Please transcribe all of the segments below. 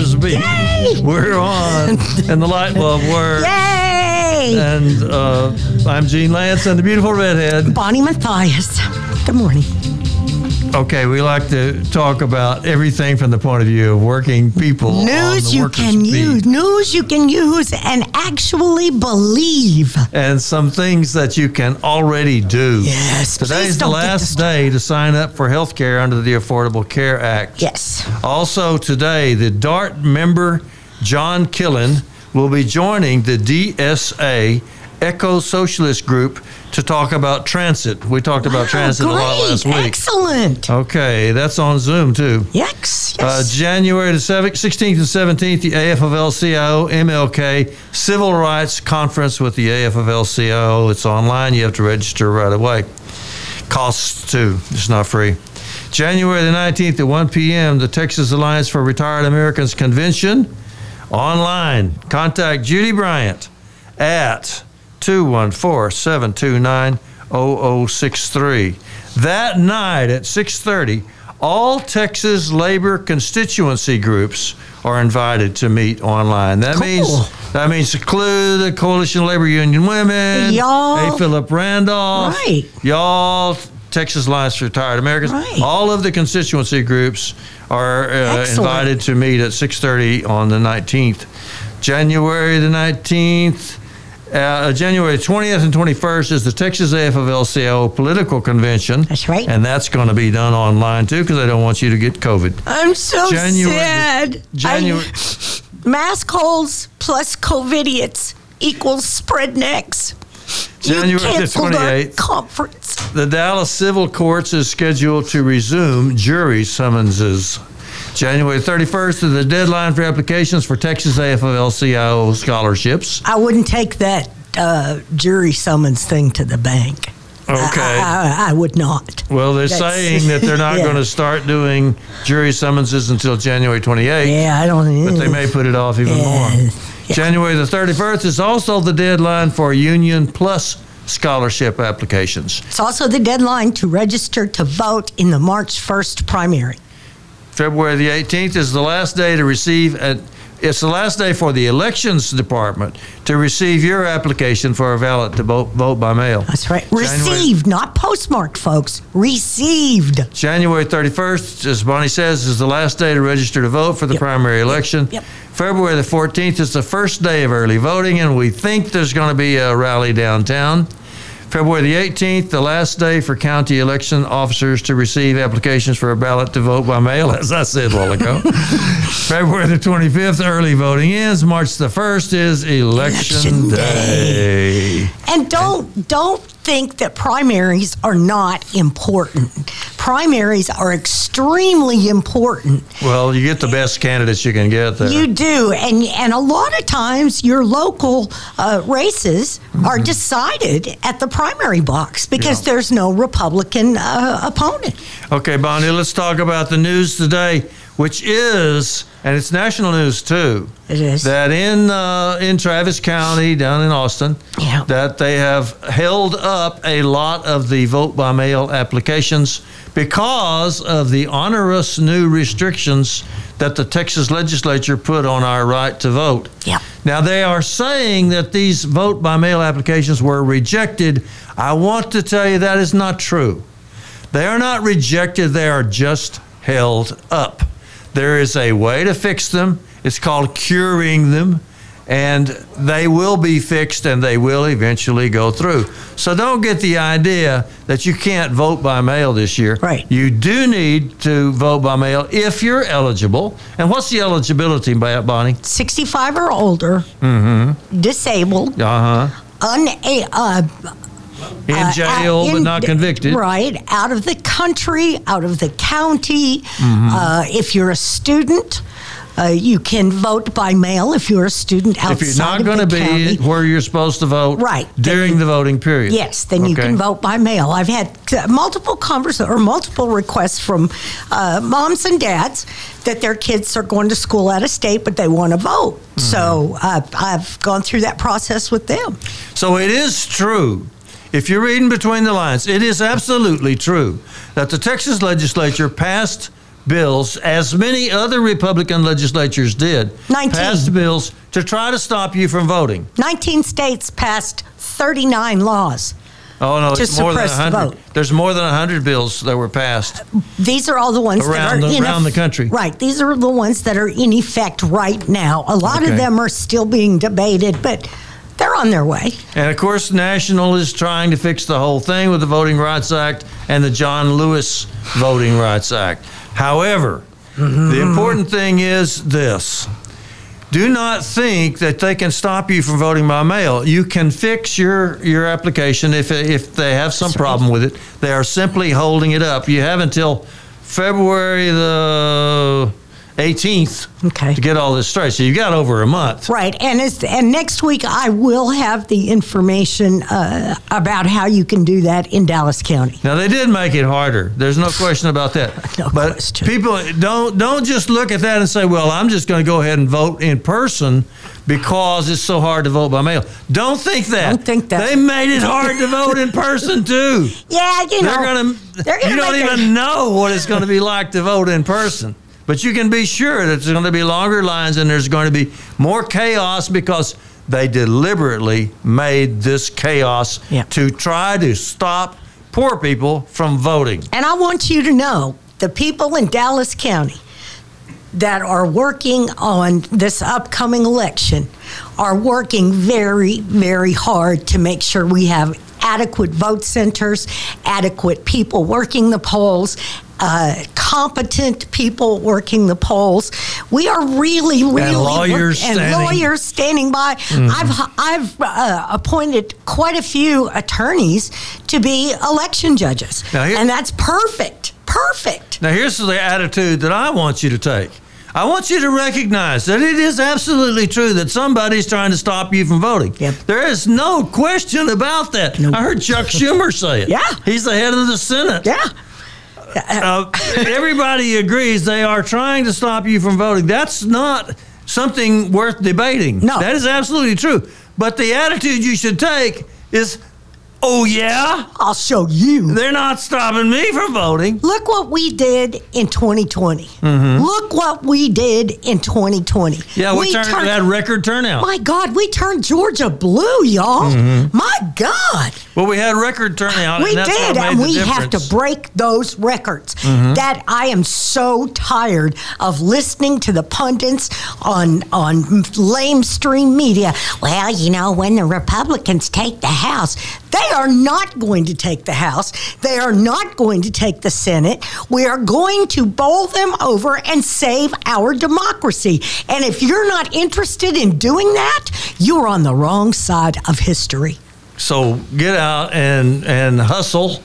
years be. Yay! We're on. And the light bulb works. Yay! And I'm Gene Lance and the beautiful redhead, Bonnie Mathias. Good morning. Okay, we like to talk about everything from the point of view of working people. News you can use. News you can use and actually believe. And some things that you can already do. Yes. Today's the last day to sign up for health care under the Affordable Care Act. Yes. Also today, the DART member John Killen will be joining the DSA Eco-Socialist Group to talk about transit. We talked about transit a lot last week. Excellent. Okay, that's on Zoom, too. Yes. January the 16th and 17th, the AFL-CIO MLK Civil Rights Conference with the AFL-CIO. It's online. You have to register right away. Costs, too. It's not free. January the 19th at 1 p.m., the Texas Alliance for Retired Americans Convention, online. Contact Judy Bryant at 214-729-0063. That night at 6:30, all Texas labor constituency groups are invited to meet online. That means CLU, the Coalition of Labor Union Women, y'all, A. Philip Randolph, right. Y'all, Texas Alliance for Retired Americans. Right. All of the constituency groups are invited to meet at 6:30 on the 19th. January the 19th. January 20th and 21st is the Texas AFL-CIO Political Convention. That's right. And that's going to be done online, too, because I don't want you to get COVID. I'm so sad. Mask holes plus COVIDiots equals spread necks. January 28th, conference. The Dallas Civil Courts is scheduled to resume jury summonses. January 31st is the deadline for applications for Texas AFL-CIO scholarships. I wouldn't take that jury summons thing to the bank. Okay. I would not. Well, that's saying that they're not going to start doing jury summonses until January 28th. Yeah, I don't. But they may put it off even more. Yeah. January the 31st is also the deadline for Union Plus scholarship applications. It's also the deadline to register to vote in the March 1st primary. February the 18th is the last day to receive, it's the last day for the elections department to receive your application for a ballot to vote by mail. That's right. Received, not postmarked, folks. Received. January 31st, as Bonnie says, is the last day to register to vote for the primary election. Yep. February the 14th is the first day of early voting, and we think there's going to be a rally downtown. February the 18th, the last day for county election officers to receive applications for a ballot to vote by mail, as I said a while ago. February the 25th, early voting ends. March the 1st is Election Day. And don't think that primaries are not important. Primaries are extremely important. Well, you get the best candidates you can get there. You do. And a lot of times your local races are decided at the primary box because there's no Republican opponent. Okay, Bonnie, let's talk about the news today, which is, and it's national news too. It is. That in Travis County, down in Austin, that they have held up a lot of the vote-by-mail applications because of the onerous new restrictions that the Texas legislature put on our right to vote. Yeah. Now, they are saying that these vote-by-mail applications were rejected. I want to tell you that is not true. They are not rejected. They are just held up. There is a way to fix them. It's called curing them, and they will be fixed, and they will eventually go through. So don't get the idea that you can't vote by mail this year. Right. You do need to vote by mail if you're eligible. And what's the eligibility, Bonnie? 65 or older, disabled, in jail, but not convicted. Right. Out of the country, out of the county. If you're a student, you can vote by mail if you're a student outside of the county. If you're not going to be where you're supposed to vote during the voting period. Yes, then you can vote by mail. I've had multiple requests from moms and dads that their kids are going to school out of state, but they want to vote. So I've gone through that process with them. So it is true. If you're reading between the lines, it is absolutely true that the Texas legislature passed bills, as many other Republican legislatures did, 19. Passed bills to try to stop you from voting. 19 states passed 39 laws. Oh, no, it's more than 100. There's more than 100 bills that were passed. These are all the ones around that are around the country. Right. These are the ones that are in effect right now. A lot of them are still being debated, but they're on their way. And, of course, National is trying to fix the whole thing with the Voting Rights Act and the John Lewis Voting Rights Act. However, the important thing is this. Do not think that they can stop you from voting by mail. You can fix your application if they have some problem with it. They are simply holding it up. You have until February the 18th to get all this straight. So you've got over a month. Right. And next week I will have the information about how you can do that in Dallas County. Now, they did make it harder. There's no question about that. But people don't just look at that and say, well, I'm just going to go ahead and vote in person because it's so hard to vote by mail. Don't think that. Don't think that. They made it hard to vote in person, too. Yeah, you know. They're gonna you don't even know what it's going to be like to vote in person. But you can be sure that there's going to be longer lines and there's going to be more chaos because they deliberately made this chaos to try to stop poor people from voting. And I want you to know, the people in Dallas County that are working on this upcoming election are working very, very hard to make sure we have adequate vote centers, adequate people working the polls, competent people working the polls. We are really and lawyers standing by. I've appointed quite a few attorneys to be election judges, and that's perfect. Now, here's the attitude that I want you to take. I want you to recognize that it is absolutely true that somebody's trying to stop you from voting. Yep. There is no question about that. Nope. I heard Chuck Schumer say it. Yeah. He's the head of the Senate. Yeah. Everybody agrees they are trying to stop you from voting. That's not something worth debating. No. That is absolutely true. But the attitude you should take is, oh, yeah? I'll show you. They're not stopping me from voting. Look what we did in 2020. Mm-hmm. Look what we did in 2020. Yeah, we had record turnout. My God, we turned Georgia blue, y'all. Mm-hmm. My God. Well, we had record turnout. We did, and we have to break those records. Mm-hmm. That I am so tired of listening to the pundits on lamestream media. Well, you know, when the Republicans take the House, they are not going to take the House. They are not going to take the Senate. We are going to bowl them over and save our democracy. And if you're not interested in doing that, you are on the wrong side of history. So get out and hustle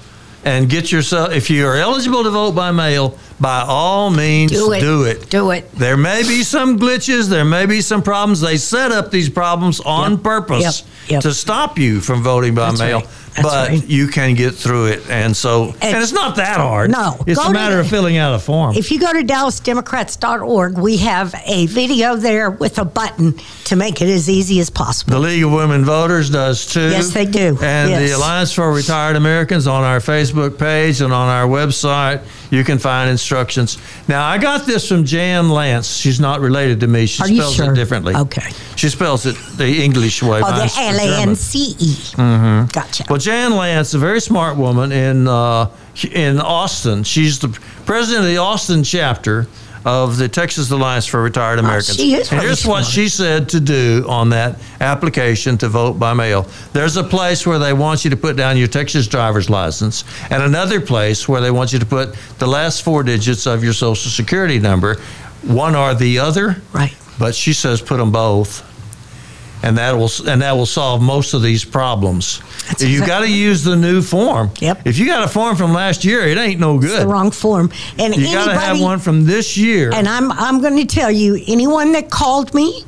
and get yourself, if you are eligible to vote by mail, by all means, do it. There may be some glitches. There may be some problems. They set up these problems on purpose to stop you from voting by mail. Right. But you can get through it. And so, and it's not that hard. No. It's a matter of filling out a form. If you go to DallasDemocrats.org, we have a video there with a button to make it as easy as possible. The League of Women Voters does too. Yes, they do. And the Alliance for Retired Americans on our Facebook page and on our website, you can find instructions. Now, I got this from Jan Lance. She's not related to me. She spells it differently. Okay. She spells it the English way. Oh, the Lance. Mm-hmm. Gotcha. Well, Jan Lance, a very smart woman in Austin. She's the president of the Austin chapter of the Texas Alliance for Retired Americans. She is. And here's what she said to do on that application to vote by mail. There's a place where they want you to put down your Texas driver's license and another place where they want you to put the last four digits of your Social Security number, one or the other. Right. But she says put them both. And that will solve most of these problems. You've got to use the new form. Yep. If you got a form from last year, it ain't no good. It's the wrong form. And you got to have one from this year. And I'm going to tell you, anyone that called me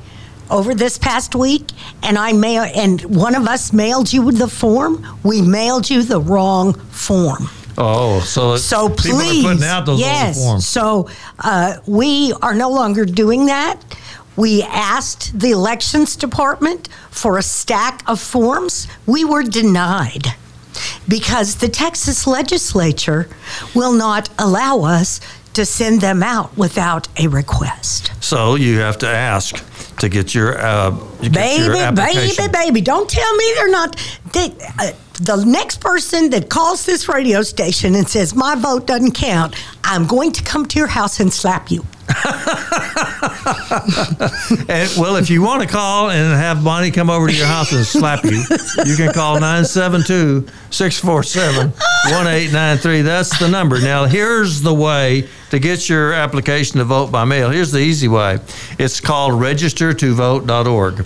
over this past week, and one of us mailed you the form, we mailed you the wrong form. Oh, so people are putting out those old forms. So we are no longer doing that. We asked the elections department for a stack of forms. We were denied because the Texas legislature will not allow us to send them out without a request. So you have to ask to get your application. Don't tell me they're not. The next person that calls this radio station and says, my vote doesn't count, I'm going to come to your house and slap you. And, well, if you want to call and have Bonnie come over to your house and slap you, you can call 972-647-1893. That's the number. Now, here's the way to get your application to vote by mail. Here's the easy way. It's called registertovote.org.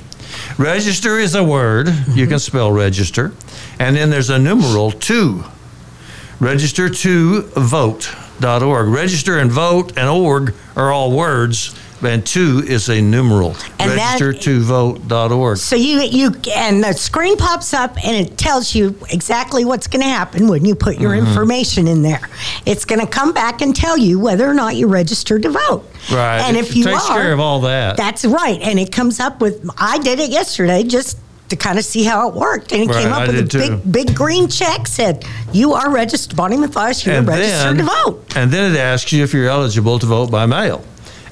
Register is a word. Mm-hmm. You can spell register. And then there's a numeral 2. Registertovote.org. Register and vote and org are all words, and 2 is a numeral. Registertovote.org. So you and the screen pops up and it tells you exactly what's going to happen when you put your mm-hmm. information in there. It's going to come back and tell you whether or not you registered to vote. Right. And if you takes care of all that. That's right. And it comes up with, I did it yesterday, just to kind of see how it worked. And it came up with a big green check, said, you are registered, Bonnie Mathias, you're registered to vote. And then it asks you if you're eligible to vote by mail.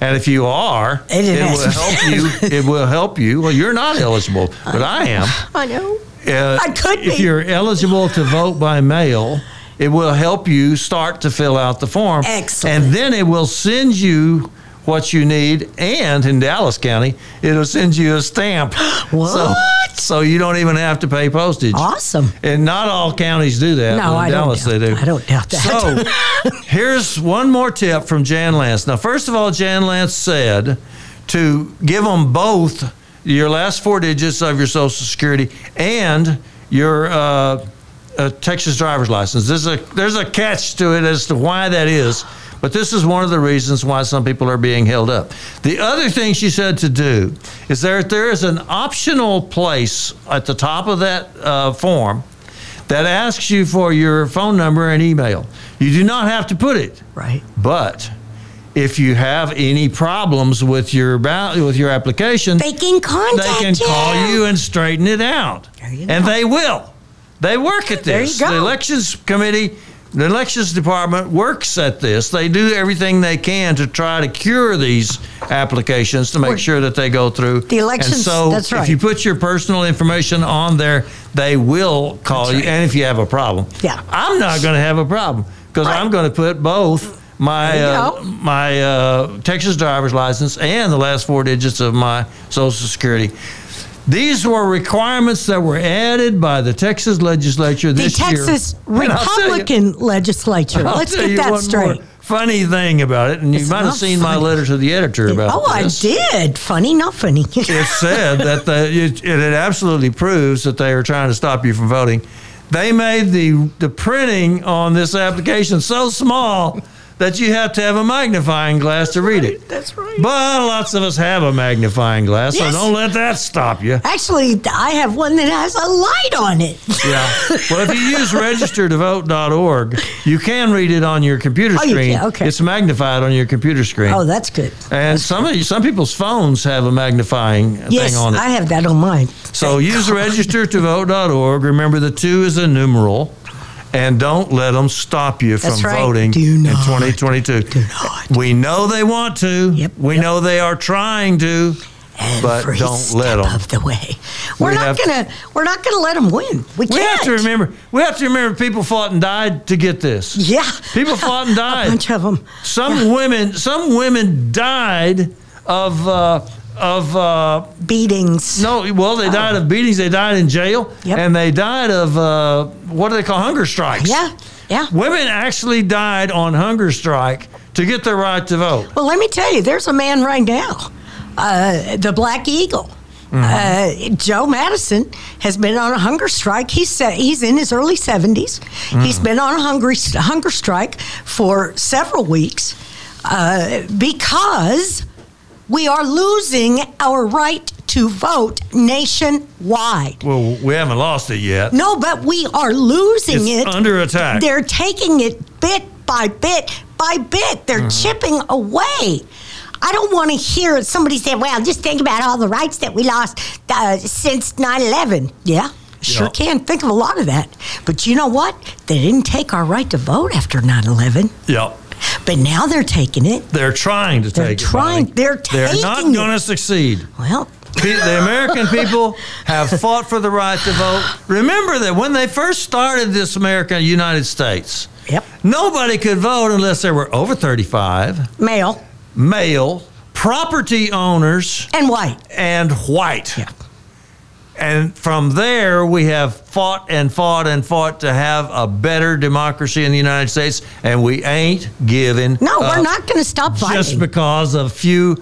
And if you are, it will help you. Well, you're not eligible, but I am. I know. I could be. If you're eligible to vote by mail, it will help you start to fill out the form. Excellent. And then it will send you what you need, and in Dallas County, it'll send you a stamp. What? So you don't even have to pay postage. Awesome. And not all counties do that. No, I don't doubt that. I don't doubt that. So here's one more tip from Jan Lance. Now, first of all, Jan Lance said to give them both your last 4 digits of your Social Security and your Texas driver's license. There's a catch to it as to why that is. But this is one of the reasons why some people are being held up. The other thing she said to do is there is an optional place at the top of that form that asks you for your phone number and email. You do not have to put it. Right. But if you have any problems with your application, they can call you and straighten it out. And they will. They work at this. There you go. The Elections Committee. The Elections Department works at this. They do everything they can to try to cure these applications to make sure that they go through. The elections, and so that's right. If you put your personal information on there, they will call you. And if you have a problem. Yeah. I'm not going to have a problem because I'm going to put both my Texas driver's license and the last 4 digits of my Social Security. These were requirements that were added by the Texas legislature this year. The Texas Republican legislature. Let's get that straight. Funny thing about it, and you might have seen my letter to the editor about this. Oh, I did. Funny, not funny. It said that it absolutely proves that they are trying to stop you from voting. They made the printing on this application so small that you have to have a magnifying glass to read it. That's right. But lots of us have a magnifying glass, so don't let that stop you. Actually, I have one that has a light on it. Yeah. Well, if you use registertovote.org, you can read it on your computer screen. Yeah, okay. It's magnified on your computer screen. Oh, that's good. And that's some people's phones have a magnifying thing on it. Yes, I have that on mine. So use registertovote.org. Remember, the 2 is a numeral. And don't let them stop you from voting in 2022. Do not. We know they want to. Yep, we know they are trying to. Every but don't step let them. Of the way. We're not gonna let them win. We can't. We have to remember people fought and died to get this. Yeah. People fought and died. A bunch of them. Some women died of. Beatings. No, well, they died of beatings. They died in jail, and they died of what do they call hunger strikes? Yeah, yeah. Women actually died on hunger strike to get their right to vote. Well, let me tell you, there's a man right now, the Black Eagle. Mm-hmm. Joe Madison has been on a hunger strike. He's in his early 70s. Mm-hmm. He's been on a hunger strike for several weeks because we are losing our right to vote nationwide. Well, we haven't lost it yet. No, but we are losing it. It's under attack. They're taking it bit by bit by bit. They're chipping away. I don't want to hear somebody say, well, just think about all the rights that we lost since 9/11. Yeah. Sure can. Think of a lot of that. But you know what? They didn't take our right to vote after 9/11. Yep. But now they're taking it. They're trying to take it. They're not going to succeed. Well, the American people have fought for the right to vote. Remember that when they first started this American United States, yep, nobody could vote unless they were over 35. Male. Property owners. And white. Yeah. And from there, we have fought to have a better democracy in the United States, and we ain't giving up. No, we're not going to stop fighting. Just because a few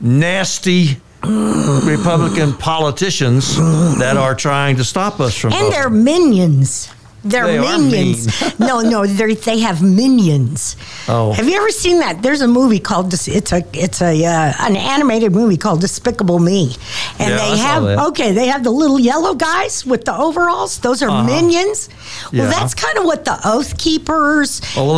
nasty Republican politicians that are trying to stop us from voting. And they're minions. They're minions. No, they have minions. Oh, have you ever seen that? There's a movie called an animated movie called Despicable Me, and they have the little yellow guys with the overalls. Those are minions. Yeah. Well, that's kind of what the Oath Keepers and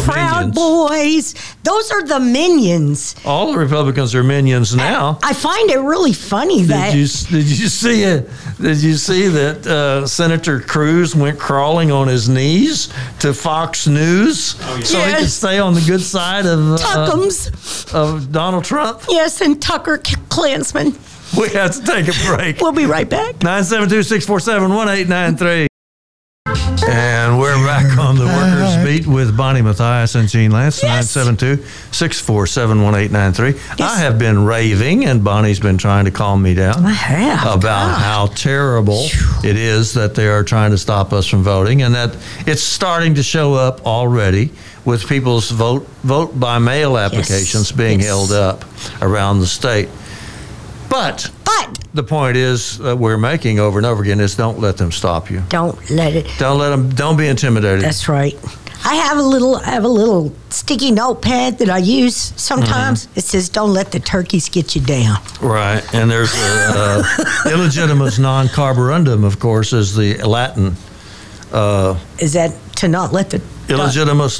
the Proud Boys. Those are the minions. All the Republicans are minions now. I find it really funny that did you see that Senator Cruz went crawling on his knees to Fox News he could stay on the good side of Donald Trump. Yes, and Tucker Klansman. We have to take a break. We'll be right back. 972-647-1893. And we're back on the Workers' Beat with Bonnie Mathias and Gene Lance, yes. 972-647-1893. Yes. I have been raving, and Bonnie's been trying to calm me down how terrible it is that they are trying to stop us from voting, and that it's starting to show up already with people's vote by mail applications being held up around the state. But the point is that we're making over and over again is don't let them stop you. Don't be intimidated. That's right. I have a little sticky notepad that I use sometimes. Mm-hmm. It says, "Don't let the turkeys get you down." Right, and there's illegitimus non carborundum, of course, is the Latin. Is that to not let the illegitimus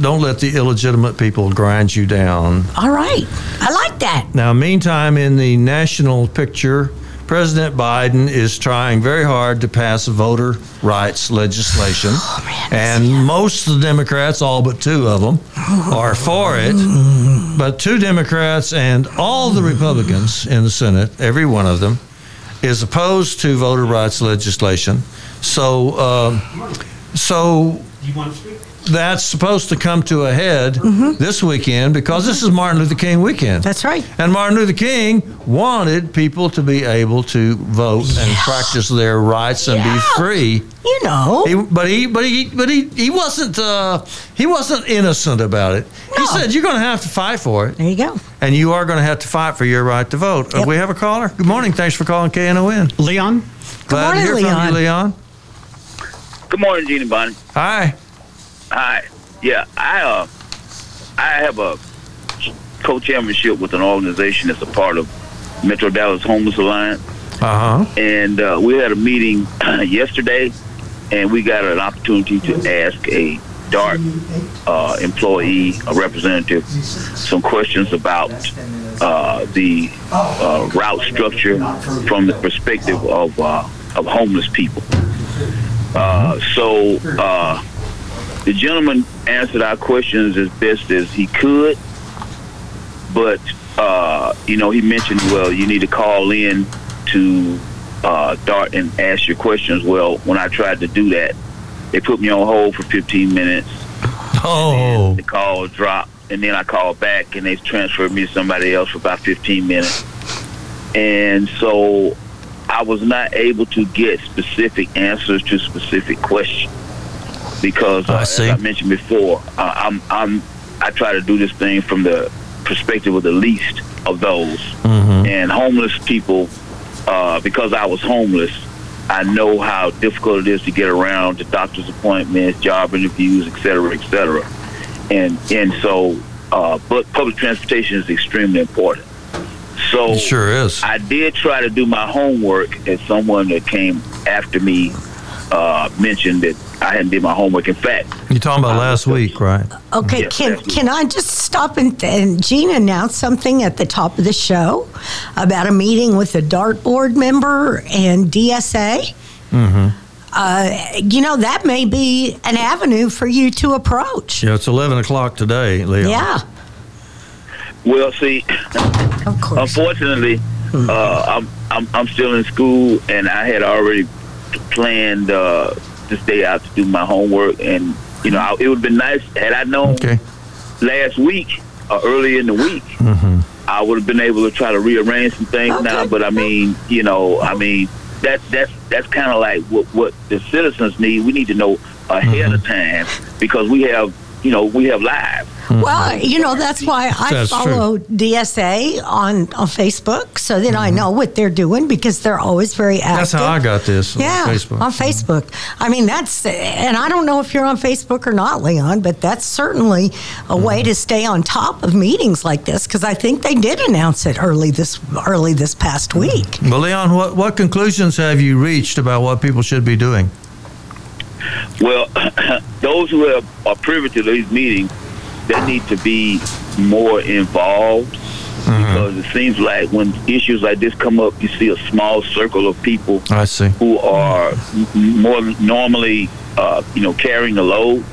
don't let the illegitimate people grind you down. All right. I like that. Now, meantime, in the national picture, President Biden is trying very hard to pass voter rights legislation. Oh, man, and most of the Democrats, all but two of them, are for it. But two Democrats and all the Republicans in the Senate, every one of them, is opposed to voter rights legislation. So that's supposed to come to a head this weekend because this is Martin Luther King weekend. That's right. And Martin Luther King wanted people to be able to vote and practice their rights and be free. You know. He wasn't innocent about it. No. He said you're going to have to fight for it. There you go. And you are going to have to fight for your right to vote. Yep. We have a caller. Good morning. Thanks for calling KNON. Leon. Glad to hear from you, Leon. Good morning, Gene and Bonnie. Hi. Yeah, I have a co-chairmanship with an organization that's a part of Metro Dallas Homeless Alliance. And we had a meeting yesterday, and we got an opportunity to ask a DART employee, a representative, some questions about the route structure from the perspective of homeless people. So the gentleman answered our questions as best as he could, but he mentioned, well, you need to call in to DART and ask your questions. Well, when I tried to do that, they put me on hold for 15 minutes. Oh, the call dropped, and then I called back, and they transferred me to somebody else for about 15 minutes, and so I was not able to get specific answers to specific questions because, as I mentioned before, I try to do this thing from the perspective of the least of those. Mm-hmm. And homeless people, because I was homeless, I know how difficult it is to get around to doctor's appointments, job interviews, etc. And so but public transportation is extremely important. So it sure is. I did try to do my homework, and someone that came after me mentioned that I hadn't did my homework. In fact, you're talking about last week, right? Okay, yes, can I just stop and Gene announced something at the top of the show about a meeting with a DART board member and DSA? Mm-hmm. that may be an avenue for you to approach. Yeah, it's 11 o'clock today, Leon. Yeah. Well, see, of course. Unfortunately, I'm still in school, and I had already planned this day out to do my homework, and it would have been nice had I known last week or early in the week. Mm-hmm. I would have been able to try to rearrange some things now, but that's kind of like what the citizens need. We need to know ahead of time, because we have lives. Well, that's why I follow DSA on Facebook, so that I know what they're doing, because they're always very active. That's how I got this on Facebook. On Facebook. Mm-hmm. I mean, and I don't know if you're on Facebook or not, Leon, but that's certainly a way to stay on top of meetings like this, because I think they did announce it early this past week. Well, Leon, what conclusions have you reached about what people should be doing? Well, those who are privy to these meetings, they need to be more involved, because it seems like when issues like this come up, you see a small circle of people who are more normally, carrying the load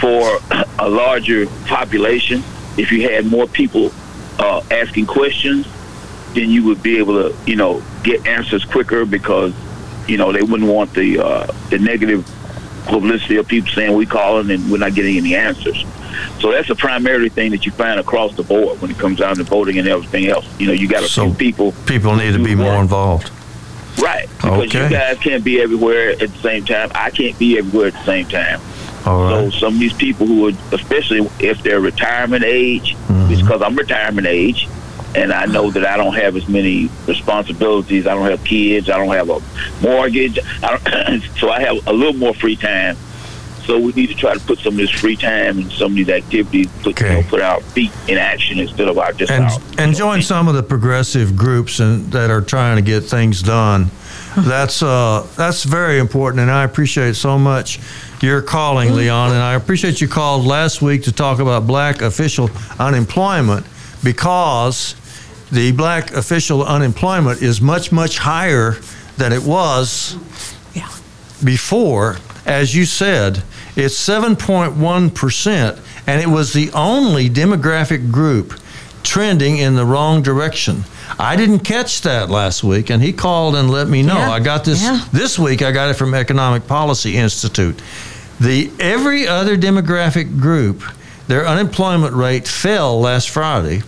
for a larger population. If you had more people asking questions, then you would be able to, get answers quicker, because, they wouldn't want the negative publicity of people saying we calling and we're not getting any answers. So that's the primary thing that you find across the board when it comes down to voting and everything else. You got a few people. People need to be more involved. Right. Because you guys can't be everywhere at the same time. I can't be everywhere at the same time. All right. So some of these people who are, especially if they're retirement age, it's because I'm retirement age, and I know that I don't have as many responsibilities. I don't have kids. I don't have a mortgage. So I have a little more free time. So we need to try to put some of this free time and some of these activities, put our feet in action instead of and join some of the progressive groups that are trying to get things done. That's very important, and I appreciate so much your calling, Leon, and I appreciate you called last week to talk about black official unemployment, because the black official unemployment is much, much higher than it was before. As you said, it's 7.1%, and it was the only demographic group trending in the wrong direction. I didn't catch that last week, and he called and let me know. Yeah. I got this this week. I got it from Economic Policy Institute. Every other demographic group, their unemployment rate fell last Friday,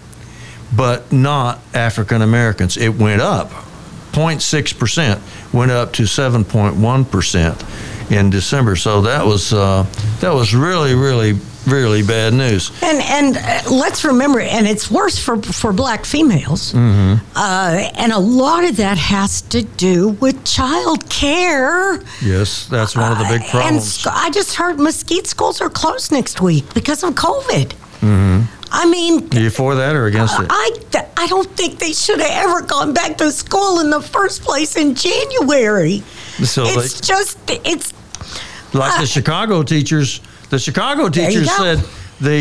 but not African Americans. It went up 0.6%, went up to 7.1%. in December. So that was really, really, really bad news. And let's remember, and it's worse for black females. Mm-hmm. And a lot of that has to do with child care. Yes, that's one of the big problems. And I just heard Mesquite schools are closed next week because of COVID. Mm-hmm. I mean, are you for that or against it? I don't think they should have ever gone back to school in the first place in January. So it's like the Chicago teachers said, the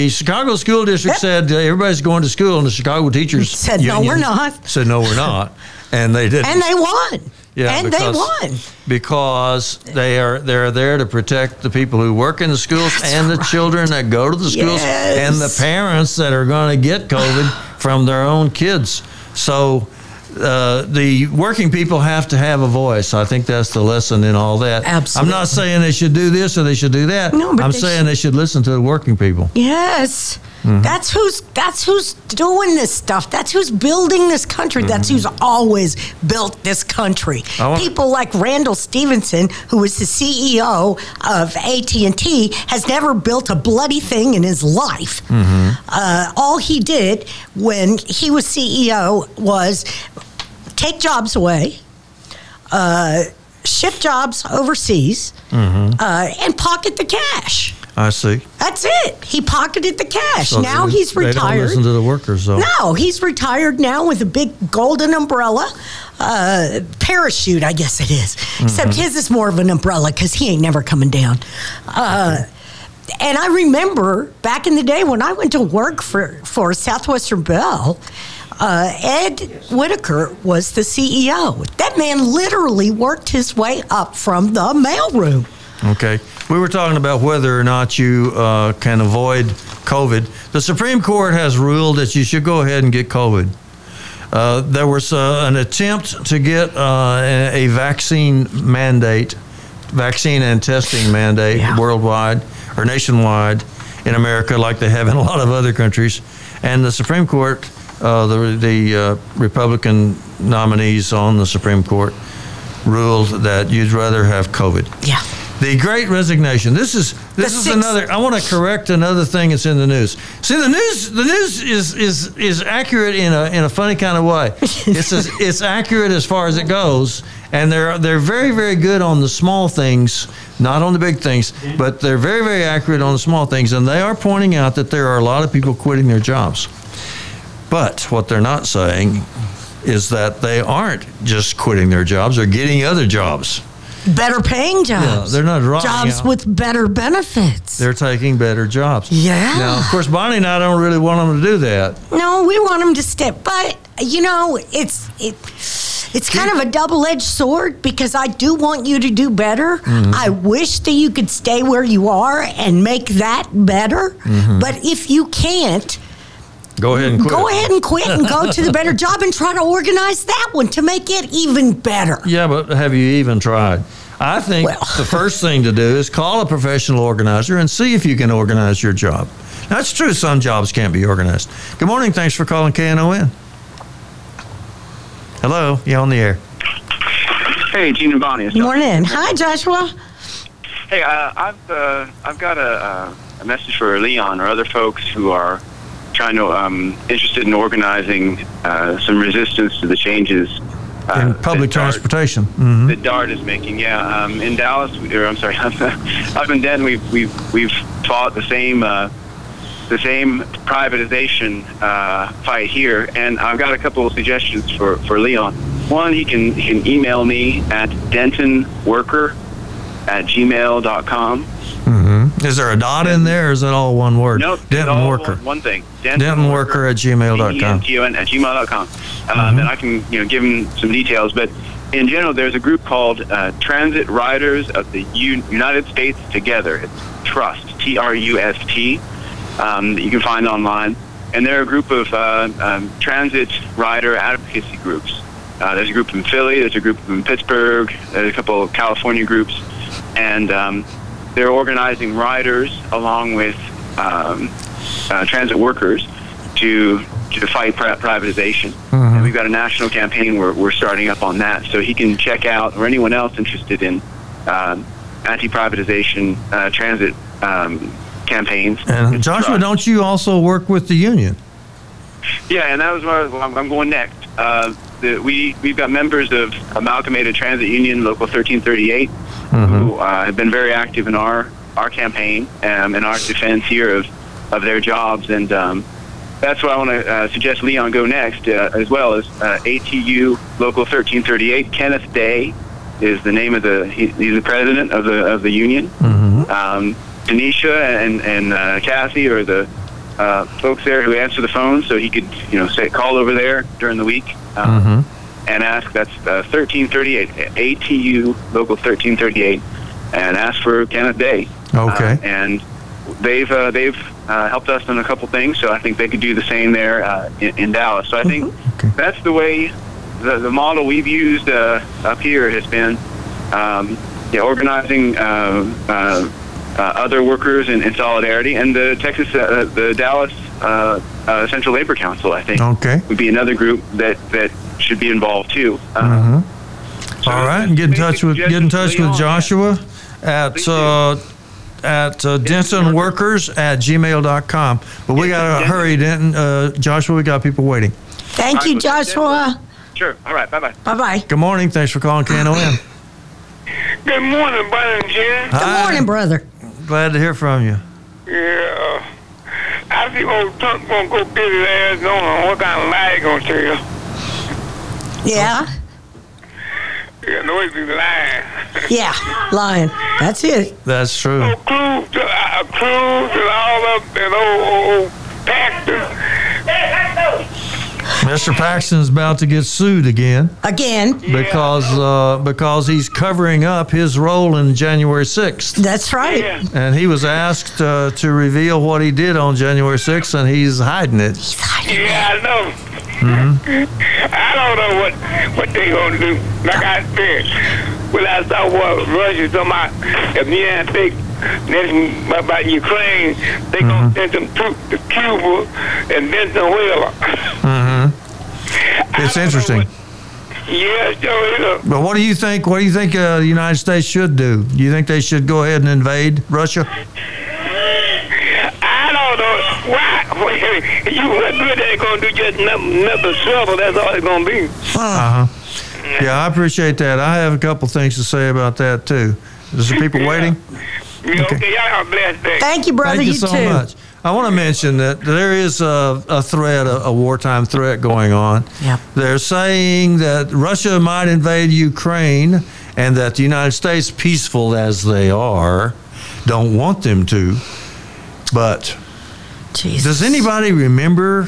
Chicago school district said, everybody's going to school, and the Chicago teachers said, no, we're not. Said, no, we're not. And they didn't. And they won. Yeah, and they won. Because they're there to protect the people who work in the schools the children that go to the schools and the parents that are going to get COVID from their own kids. So the working people have to have a voice. I think that's the lesson in all that. Absolutely. I'm not saying they should do this or they should do that. No, but I'm saying they should listen to the working people. Yes. Mm-hmm. That's who's doing this stuff. That's who's building this country. Mm-hmm. That's who's always built this country. People like Randall Stevenson, who is the CEO of AT&T, has never built a bloody thing in his life. Mm-hmm. All he did when he was CEO was take jobs away, ship jobs overseas, and pocket the cash. I see. That's it. He pocketed the cash. So now he's retired. They don't listen to the workers, though. No, he's retired now with a big golden umbrella. Parachute, I guess it is. Mm-hmm. Except his is more of an umbrella, because he ain't never coming down. And I remember back in the day when I went to work for Southwestern Bell, Ed Whitaker was the CEO. That man literally worked his way up from the mailroom. Okay. We were talking about whether or not you can avoid COVID. The Supreme Court has ruled that you should go ahead and get COVID. There was an attempt to get a vaccine and testing mandate worldwide or nationwide in America, like they have in a lot of other countries. And the Supreme Court, the Republican nominees on the Supreme Court ruled that you'd rather have COVID. Yeah. The Great Resignation. This is another. I want to correct another thing that's in the news. See, the news is accurate in a funny kind of way. It's accurate as far as it goes, and they're very, very good on the small things, not on the big things, but they're very, very accurate on the small things, and they are pointing out that there are a lot of people quitting their jobs. But what they're not saying is that they aren't just quitting their jobs; they're getting other jobs. Better paying jobs. Yeah, they're not wrong. Jobs with better benefits. They're taking better jobs. Yeah. Now, of course, Bonnie and I don't really want them to do that. No, we want them to stay. But, you know, it's kind of a double-edged sword because I do want you to do better. Mm-hmm. I wish that you could stay where you are and make that better. Mm-hmm. But if you can't, Go ahead and quit and go to the better job and try to organize that one to make it even better. Yeah, but have you even tried? I think the first thing to do is call a professional organizer and see if you can organize your job. That's true. Some jobs can't be organized. Good morning. Thanks for calling KNON. Hello. You're on the air. Hey, Gene and Bonnie. Good morning. Hi, Joshua. Hey, I've got a message for Leon or other folks who are trying to interested in organizing some resistance to the changes in public transportation that DART is making. Yeah, in Dallas, up in Denton, we've fought the same privatization fight here, and I've got a couple of suggestions for Leon. One, he can email me at dentonworker@gmail.com. Mm-hmm. Is there a dot in there, or is it all one word? Nope. Denton Worker. One thing. Denton Worker at gmail.com. D-E-N-T-O-N at gmail.com. And I can give him some details. But in general, there's a group called Transit Riders of the United States Together. It's TRUST, T-R-U-S-T, that you can find online. And they're a group of transit rider advocacy groups. There's a group in Philly. There's a group in Pittsburgh. There's a couple of California groups. And they're organizing riders along with transit workers to fight privatization. Mm-hmm. And we've got a national campaign we're starting up on that. So he can check out, or anyone else interested in anti-privatization transit campaigns. And Joshua, don't you also work with the union? Yeah, and that was where I'm going next. We've got members of Amalgamated Transit Union Local 1338 who have been very active in our campaign and our defense here of their jobs, and that's why I want to suggest Leon go next, as well as ATU Local 1338. Kenneth Day is the name of he's the president of the union. Mm-hmm. Tanisha and Kathy are the folks there who answer the phone, so he could call over there during the week and ask. That's 1338 ATU Local 1338, and ask for Kenneth Day. Okay. And they've helped us on a couple things, so I think they could do the same there in Dallas. So I think that's the way the model we've used up here has been organizing. Other workers in solidarity, and the Dallas Central Labor Council, I think, would be another group that should be involved too. So all right, and get in touch with Joshua at dentonworkers@gmail.com. But we gotta hurry, Denton. Joshua, we got people waiting. Thank you, Joshua. Sure. All right. Bye bye. Bye bye. Good morning. Thanks for calling KNON. Good morning, brother and Jen. Good morning, brother. Glad to hear from you. Yeah. I think old Tuck gonna go get his ass on what kind of lie he gonna tell you. Yeah? Yeah, no, he's lying. Yeah, lying. That's it. That's true. So Cruz and all of that old Paxton. Mr. Paxton's about to get sued again. Because he's covering up his role in January 6th. That's right. Yeah. And he was asked to reveal what he did on January 6th, and he's hiding it. I know. Mm-hmm. I don't know what they going to do. Like I said, when I saw what Russia's on my, if you ain't think nothing about Ukraine, they going to send some troops to Cuba and Venezuela. Mm-hmm. It's interesting. Yeah, sure is. But what do you think? What do you think the United States should do? Do you think they should go ahead and invade Russia? I don't know. Why? You what good they're going to do? Just another shovel. That's all it's going to be. Yeah, I appreciate that. I have a couple things to say about that too. Is there people waiting? Yeah, okay. Y'all have a blessed day. Thank you, brother. Thank you so much. I want to mention that there is a threat, a wartime threat going on. Yep. They're saying that Russia might invade Ukraine and that the United States, peaceful as they are, don't want them to. But does anybody remember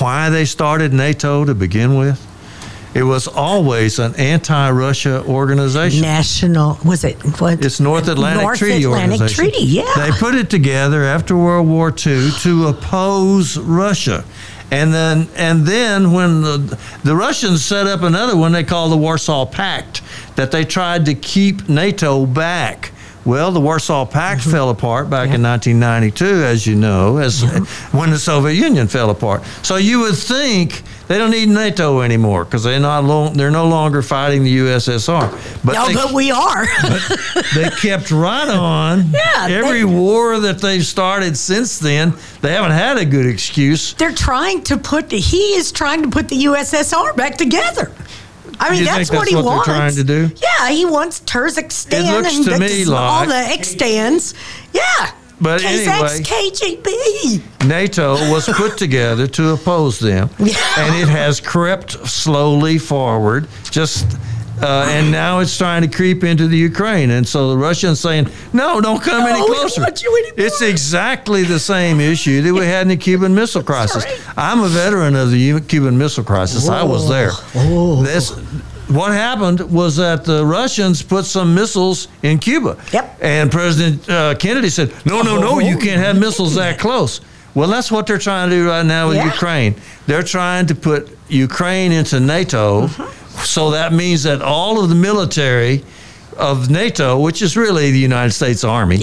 why they started NATO to begin with? It was always an anti-Russia organization. It's North Atlantic Treaty Organization. Yeah. They put it together after World War II to oppose Russia. And then when the Russians set up another one they called the Warsaw Pact, that they tried to keep NATO back. Well, the Warsaw Pact fell apart back in 1992, as you know, when the Soviet Union fell apart. So you would think they don't need NATO anymore because they're no longer fighting the USSR. But we are. But they kept right on. Yeah, every war that they've started since then, they haven't had a good excuse. They're trying to put the USSR back together. I mean, that's what he wants. They're trying to do? Yeah, he wants Turkestan all the extans. Yeah. But anyway, KGB. NATO was put together to oppose them, and it has crept slowly forward. And now it's trying to creep into the Ukraine. And so the Russians saying, no, don't come any closer. It's exactly the same issue that we had in the Cuban Missile Crisis. I'm a veteran of the Cuban Missile Crisis. Whoa. I was there. What happened was that the Russians put some missiles in Cuba. Yep. And President Kennedy said, no, you can't have missiles that close. Well, that's what they're trying to do right now with Ukraine. They're trying to put Ukraine into NATO. Uh-huh. So that means that all of the military of NATO, which is really the United States Army,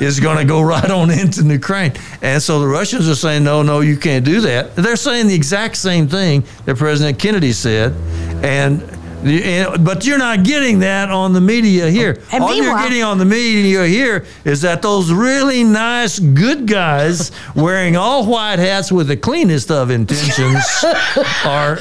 is going to go right on into Ukraine. And so the Russians are saying, no, you can't do that. They're saying the exact same thing that President Kennedy said. But you're not getting that on the media here. And all you're getting on the media here is that those really nice, good guys wearing all white hats with the cleanest of intentions are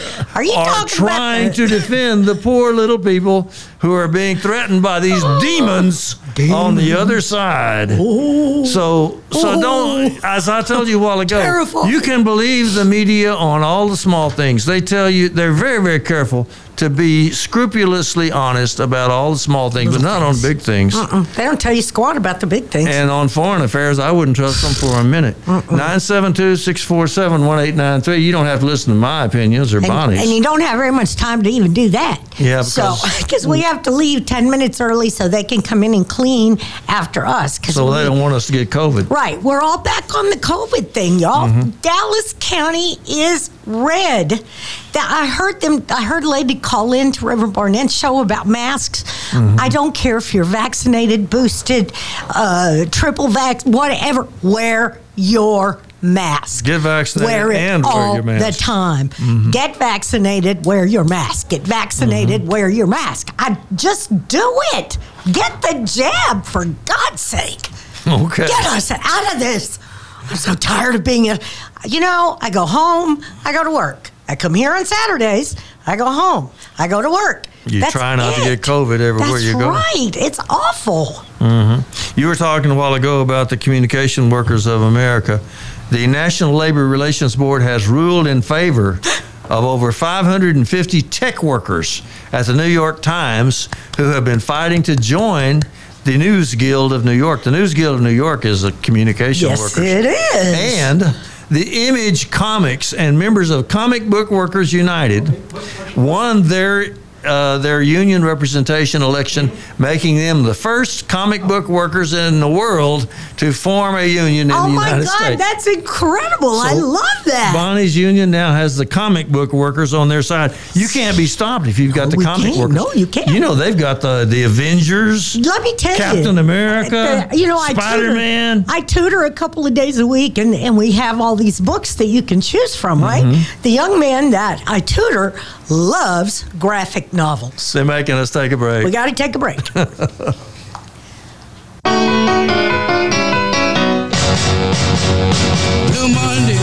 trying to defend the poor little people who are being threatened by these demons on the other side. Ooh. So don't, as I told you a while ago, terrible. You can believe the media on all the small things. They tell you, they're very, very careful to be scrupulously honest about all the small things, but not on big things. They don't tell you squat about the big things. And on foreign affairs, I wouldn't trust them for a minute. 972-647-1893. You don't have to listen to my opinions or Bonnie's. And you don't have very much time to even do that. Yeah, because we have to leave 10 minutes early so they can come in and clean after us. So they don't want us to get COVID. Right. We're all back on the COVID thing, y'all. Mm-hmm. Dallas County is red. I heard a lady call in to Reverend Barnett's show about masks. Mm-hmm. I don't care if you're vaccinated, boosted, triple vax, whatever. Wear your mask. Get vaccinated wear your mask all the time. Mm-hmm. Get vaccinated, wear your mask. Get vaccinated, wear your mask. I just do it. Get the jab, for God's sake. Okay. Get us out of this. I'm so tired of being I go home, I go to work. I come here on Saturdays, I go home, I go to work. You try not to get COVID everywhere you go. That's right. It's awful. Mm-hmm. You were talking a while ago about the Communication Workers of America. The National Labor Relations Board has ruled in favor of over 550 tech workers at the New York Times who have been fighting to join the News Guild of New York. The News Guild of New York is a communication workers. Yes, it is. And The Image Comics and members of Comic Book Workers United won their union representation election, making them the first comic book workers in the world to form a union in the United States. Oh, my God, that's incredible. So I love that. Bonnie's union now has the comic book workers on their side. You can't be stopped if you've got the comic workers. No, you can't. You know, they've got the Avengers, let me tell Captain America, Spider-Man. I tutor a couple of days a week, and we have all these books that you can choose from, mm-hmm. right? The young man that I tutor loves graphic novels. They're making us take a break. We got to take a break. Blue Monday,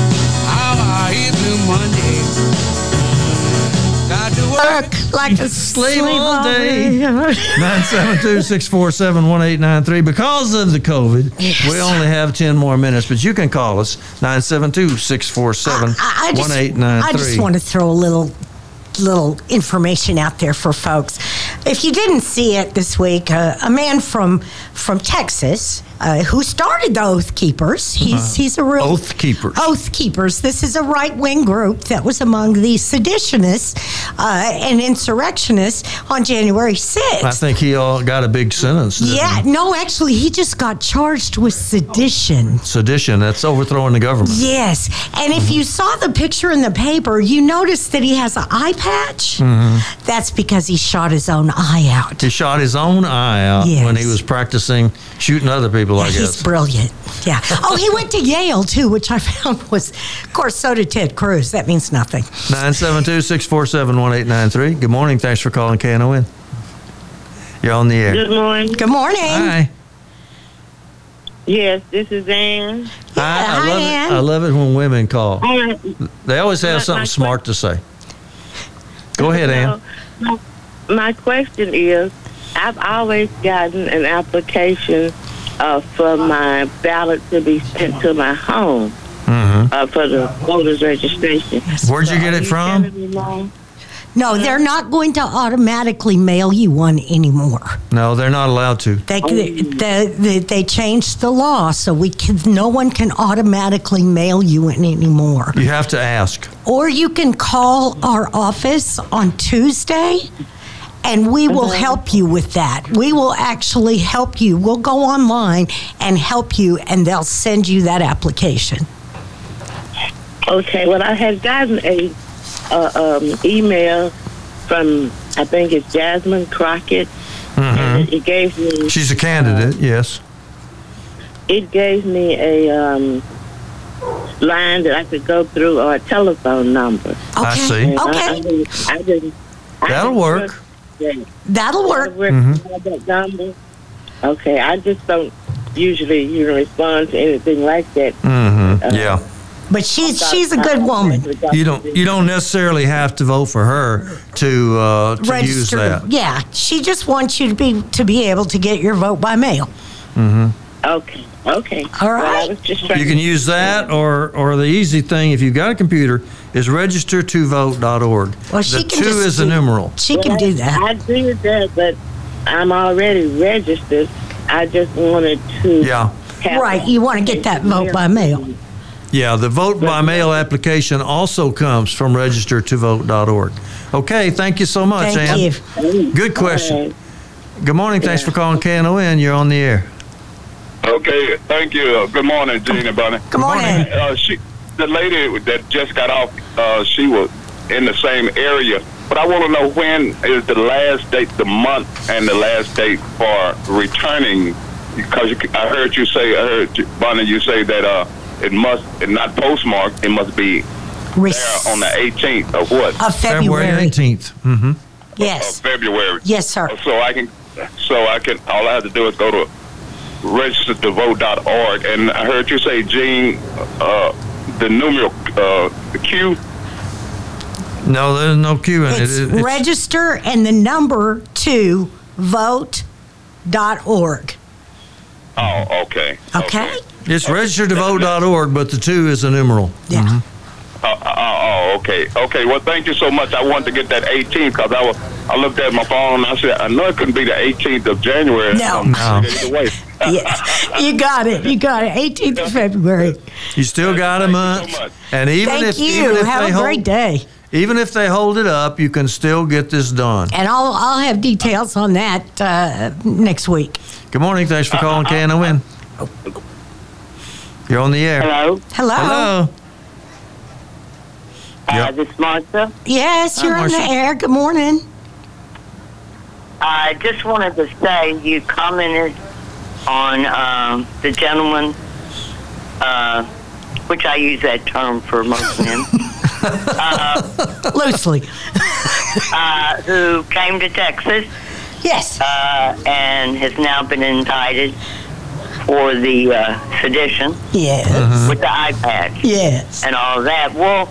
I hate Blue Monday. Got to work like a slave all day. 972-647-1893. Because of the COVID, we only have 10 more minutes, but you can call us 972-647-1893. I just want to throw a little information out there for folks. If you didn't see it this week, a man from Texas who started the Oath Keepers. He's a real Oath Keepers. Oath Keepers. This is a right wing group that was among the seditionists and insurrectionists on January 6th. I think he all got a big sentence. Yeah, no, actually, he just got charged with sedition. Sedition. That's overthrowing the government. Yes, and if you saw the picture in the paper, you noticed that he has an eye patch. Mm-hmm. That's because he shot his own eye out. He shot his own eye out when he was practicing shooting other people. He's brilliant. Yeah. Oh, he went to Yale, too, which I found was, of course, so did Ted Cruz. That means nothing. 972-647-1893. Good morning. Thanks for calling KNON. You're on the air. Good morning. Good morning. Hi. Yes, this is Ann. Yeah, hi, Ann. I love it when women call. They always have something smart to say. Go ahead, Ann. My question is, I've always gotten an application for my ballot to be sent to my home for the voters registration. Where'd you get it from? No, they're not going to automatically mail you one anymore. No, they're not allowed to. They changed the law, so no one can automatically mail you one anymore. You have to ask. Or you can call our office on Tuesday. And we will help you with that. We will actually help you. We'll go online and help you, and they'll send you that application. Okay. Well, I had gotten a email from, I think it's Jasmine Crockett. Mm-hmm. And it gave me. She's a candidate. Yes. It gave me a line that I could go through, or a telephone number. Okay. I see. And okay. That'll work. That'll work. Mm-hmm. Okay, I just don't usually respond to anything like that. Mm-hmm. Yeah, but she's a good woman. You don't necessarily have to vote for her to use that. Yeah, she just wants you to be able to get your vote by mail. Mm-hmm. Okay. All right. You can use that, or the easy thing, if you've got a computer, is registertovote.org. Well, she can two is a numeral. She can do that. I do that, but I'm already registered. I just wanted to. Yeah. Right. You want to get that vote by mail. Yeah. The vote by mail application also comes from registertovote.org. Okay. Thank you so much, Ann. Thank you. Good question. Right. Good morning. Thanks for calling KNON. You're on the air. Okay, thank you. Good morning, Gene and Bonnie. Good morning. The lady that just got off, she was in the same area. But I want to know, when is the last date, the month, and the last date for returning? Because Bonnie, you say that it must not postmarked. It must be there on the 18th of what? Of February. February 18th. Mm-hmm. Yes. Of February. Yes, sir. So I can. All I have to do is go to registertovote.org, and I heard you say, Gene, the numeral Q. No, there's no Q in it. It's register and the number 2 vote.org. Oh, okay. Okay. It's registertovote.org, but the 2 is a numeral. Yeah. Mm-hmm. Okay. Okay. Well, thank you so much. I wanted to get that 18th because I looked at my phone and I said, I know it couldn't be the 18th of January. No. Yeah, you got it. You got it. 18th of February. You still got a month. So and even if have a great day. Even if they hold it up, you can still get this done. And I'll have details on that next week. Good morning. Thanks for calling KNOM. You're on the air. Hello. Yep. This is Martha. Yes, you're on the air. Good morning. I just wanted to say you commented on the gentleman, which I use that term for most of them. Loosely. Who came to Texas. Yes. And has now been indicted for the sedition. Yes. Mm-hmm. With the iPad. Yes. And all that. Well,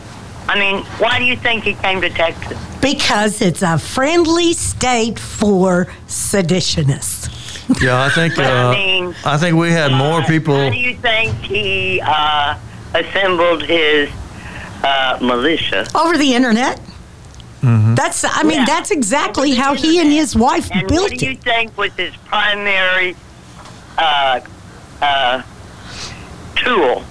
I mean, why do you think he came to Texas? Because it's a friendly state for seditionists. Yeah, I think I think we had more people. How do you think he assembled his militia? Over the internet. Mm-hmm. That's exactly how he and his wife built it. What do you think was his primary tool?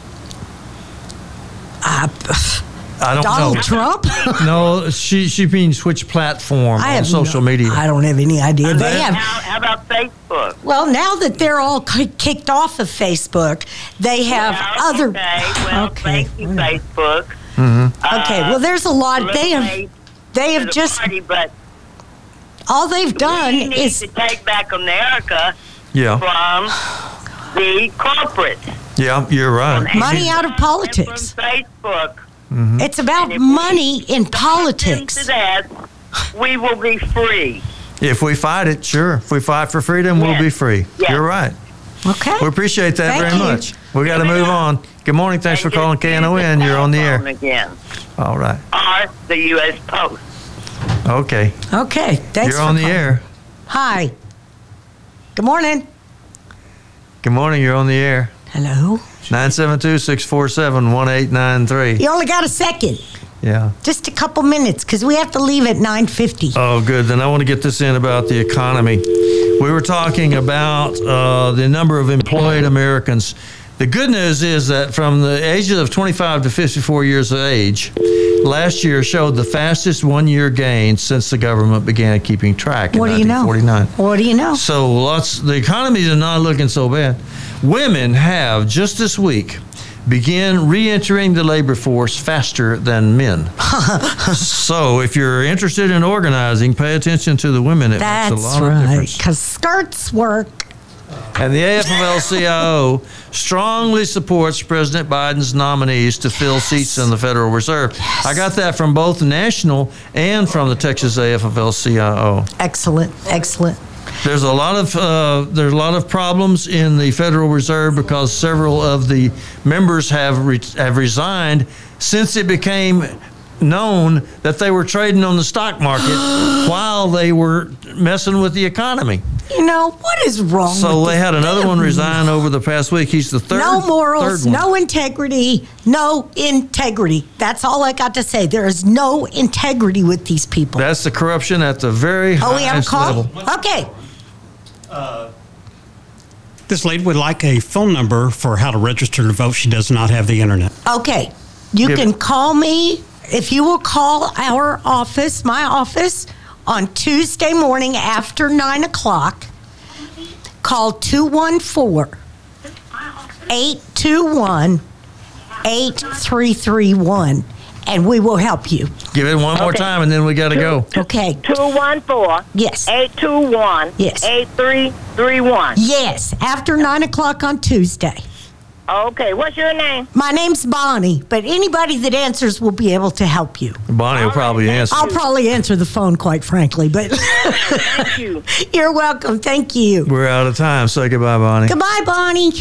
I don't know. Trump? No, she means which platform on social media. I don't have any idea. How about Facebook? Well, now that they're all kicked off of Facebook, they have other... Thank you, Facebook. Mm-hmm. Okay, well, there's a lot. They have just... Party, but all they've done is... to take back America from the corporates. Yeah, you're right. Money out of politics. From Facebook. Mm-hmm. It's about money in politics. To that, we will be free. If we fight it, sure. If we fight for freedom, we'll be free. Yes. You're right. Okay. We appreciate that very much. We got to move on. Good morning. Thanks for calling KNON. You're on the air. Again. All right. Or the U.S. Post. Okay. Okay. Thanks. You're on the air. Hi. Good morning. Good morning. You're on the air. Hello. 972-647-1893. You only got a second. Yeah. Just a couple minutes, because we have to leave at 9:50. Oh, good. Then I want to get this in about the economy. We were talking about the number of employed Americans. The good news is that from the ages of 25 to 54 years of age, last year showed the fastest one-year gain since the government began keeping track in 1949. What do you know? So the economies are not looking so bad. Women have, just this week, begin re-entering the labor force faster than men. So if you're interested in organizing, pay attention to the women. It makes a lot of difference. Because skirts work. And the AFL-CIO strongly supports President Biden's nominees to fill seats in the Federal Reserve. Yes. I got that from both the National and from the Texas AFL-CIO. Excellent, excellent. There's a lot of problems in the Federal Reserve because several of the members have resigned since it became known that they were trading on the stock market while they were messing with the economy. You know, what is wrong with they had another one resign over the past week. He's the third. No morals, no integrity. That's all I got to say. There is no integrity with these people. That's the corruption at the very highest level. Okay. This lady would like a phone number for how to register to vote. She does not have the internet. Okay. You can call me. If you will call our office, my office, on Tuesday morning after 9 o'clock, call 214-821-8331, and we will help you. Give it one more time, and then we got to go. Okay. 214. Yes. 821. Yes. 8331. Yes, after 9 o'clock on Tuesday. Okay, what's your name? My name's Bonnie, but anybody that answers will be able to help you. Bonnie will probably answer. I'll probably answer the phone, quite frankly, but... Thank you. You're welcome. Thank you. We're out of time. Say goodbye, Bonnie. Goodbye, Bonnie.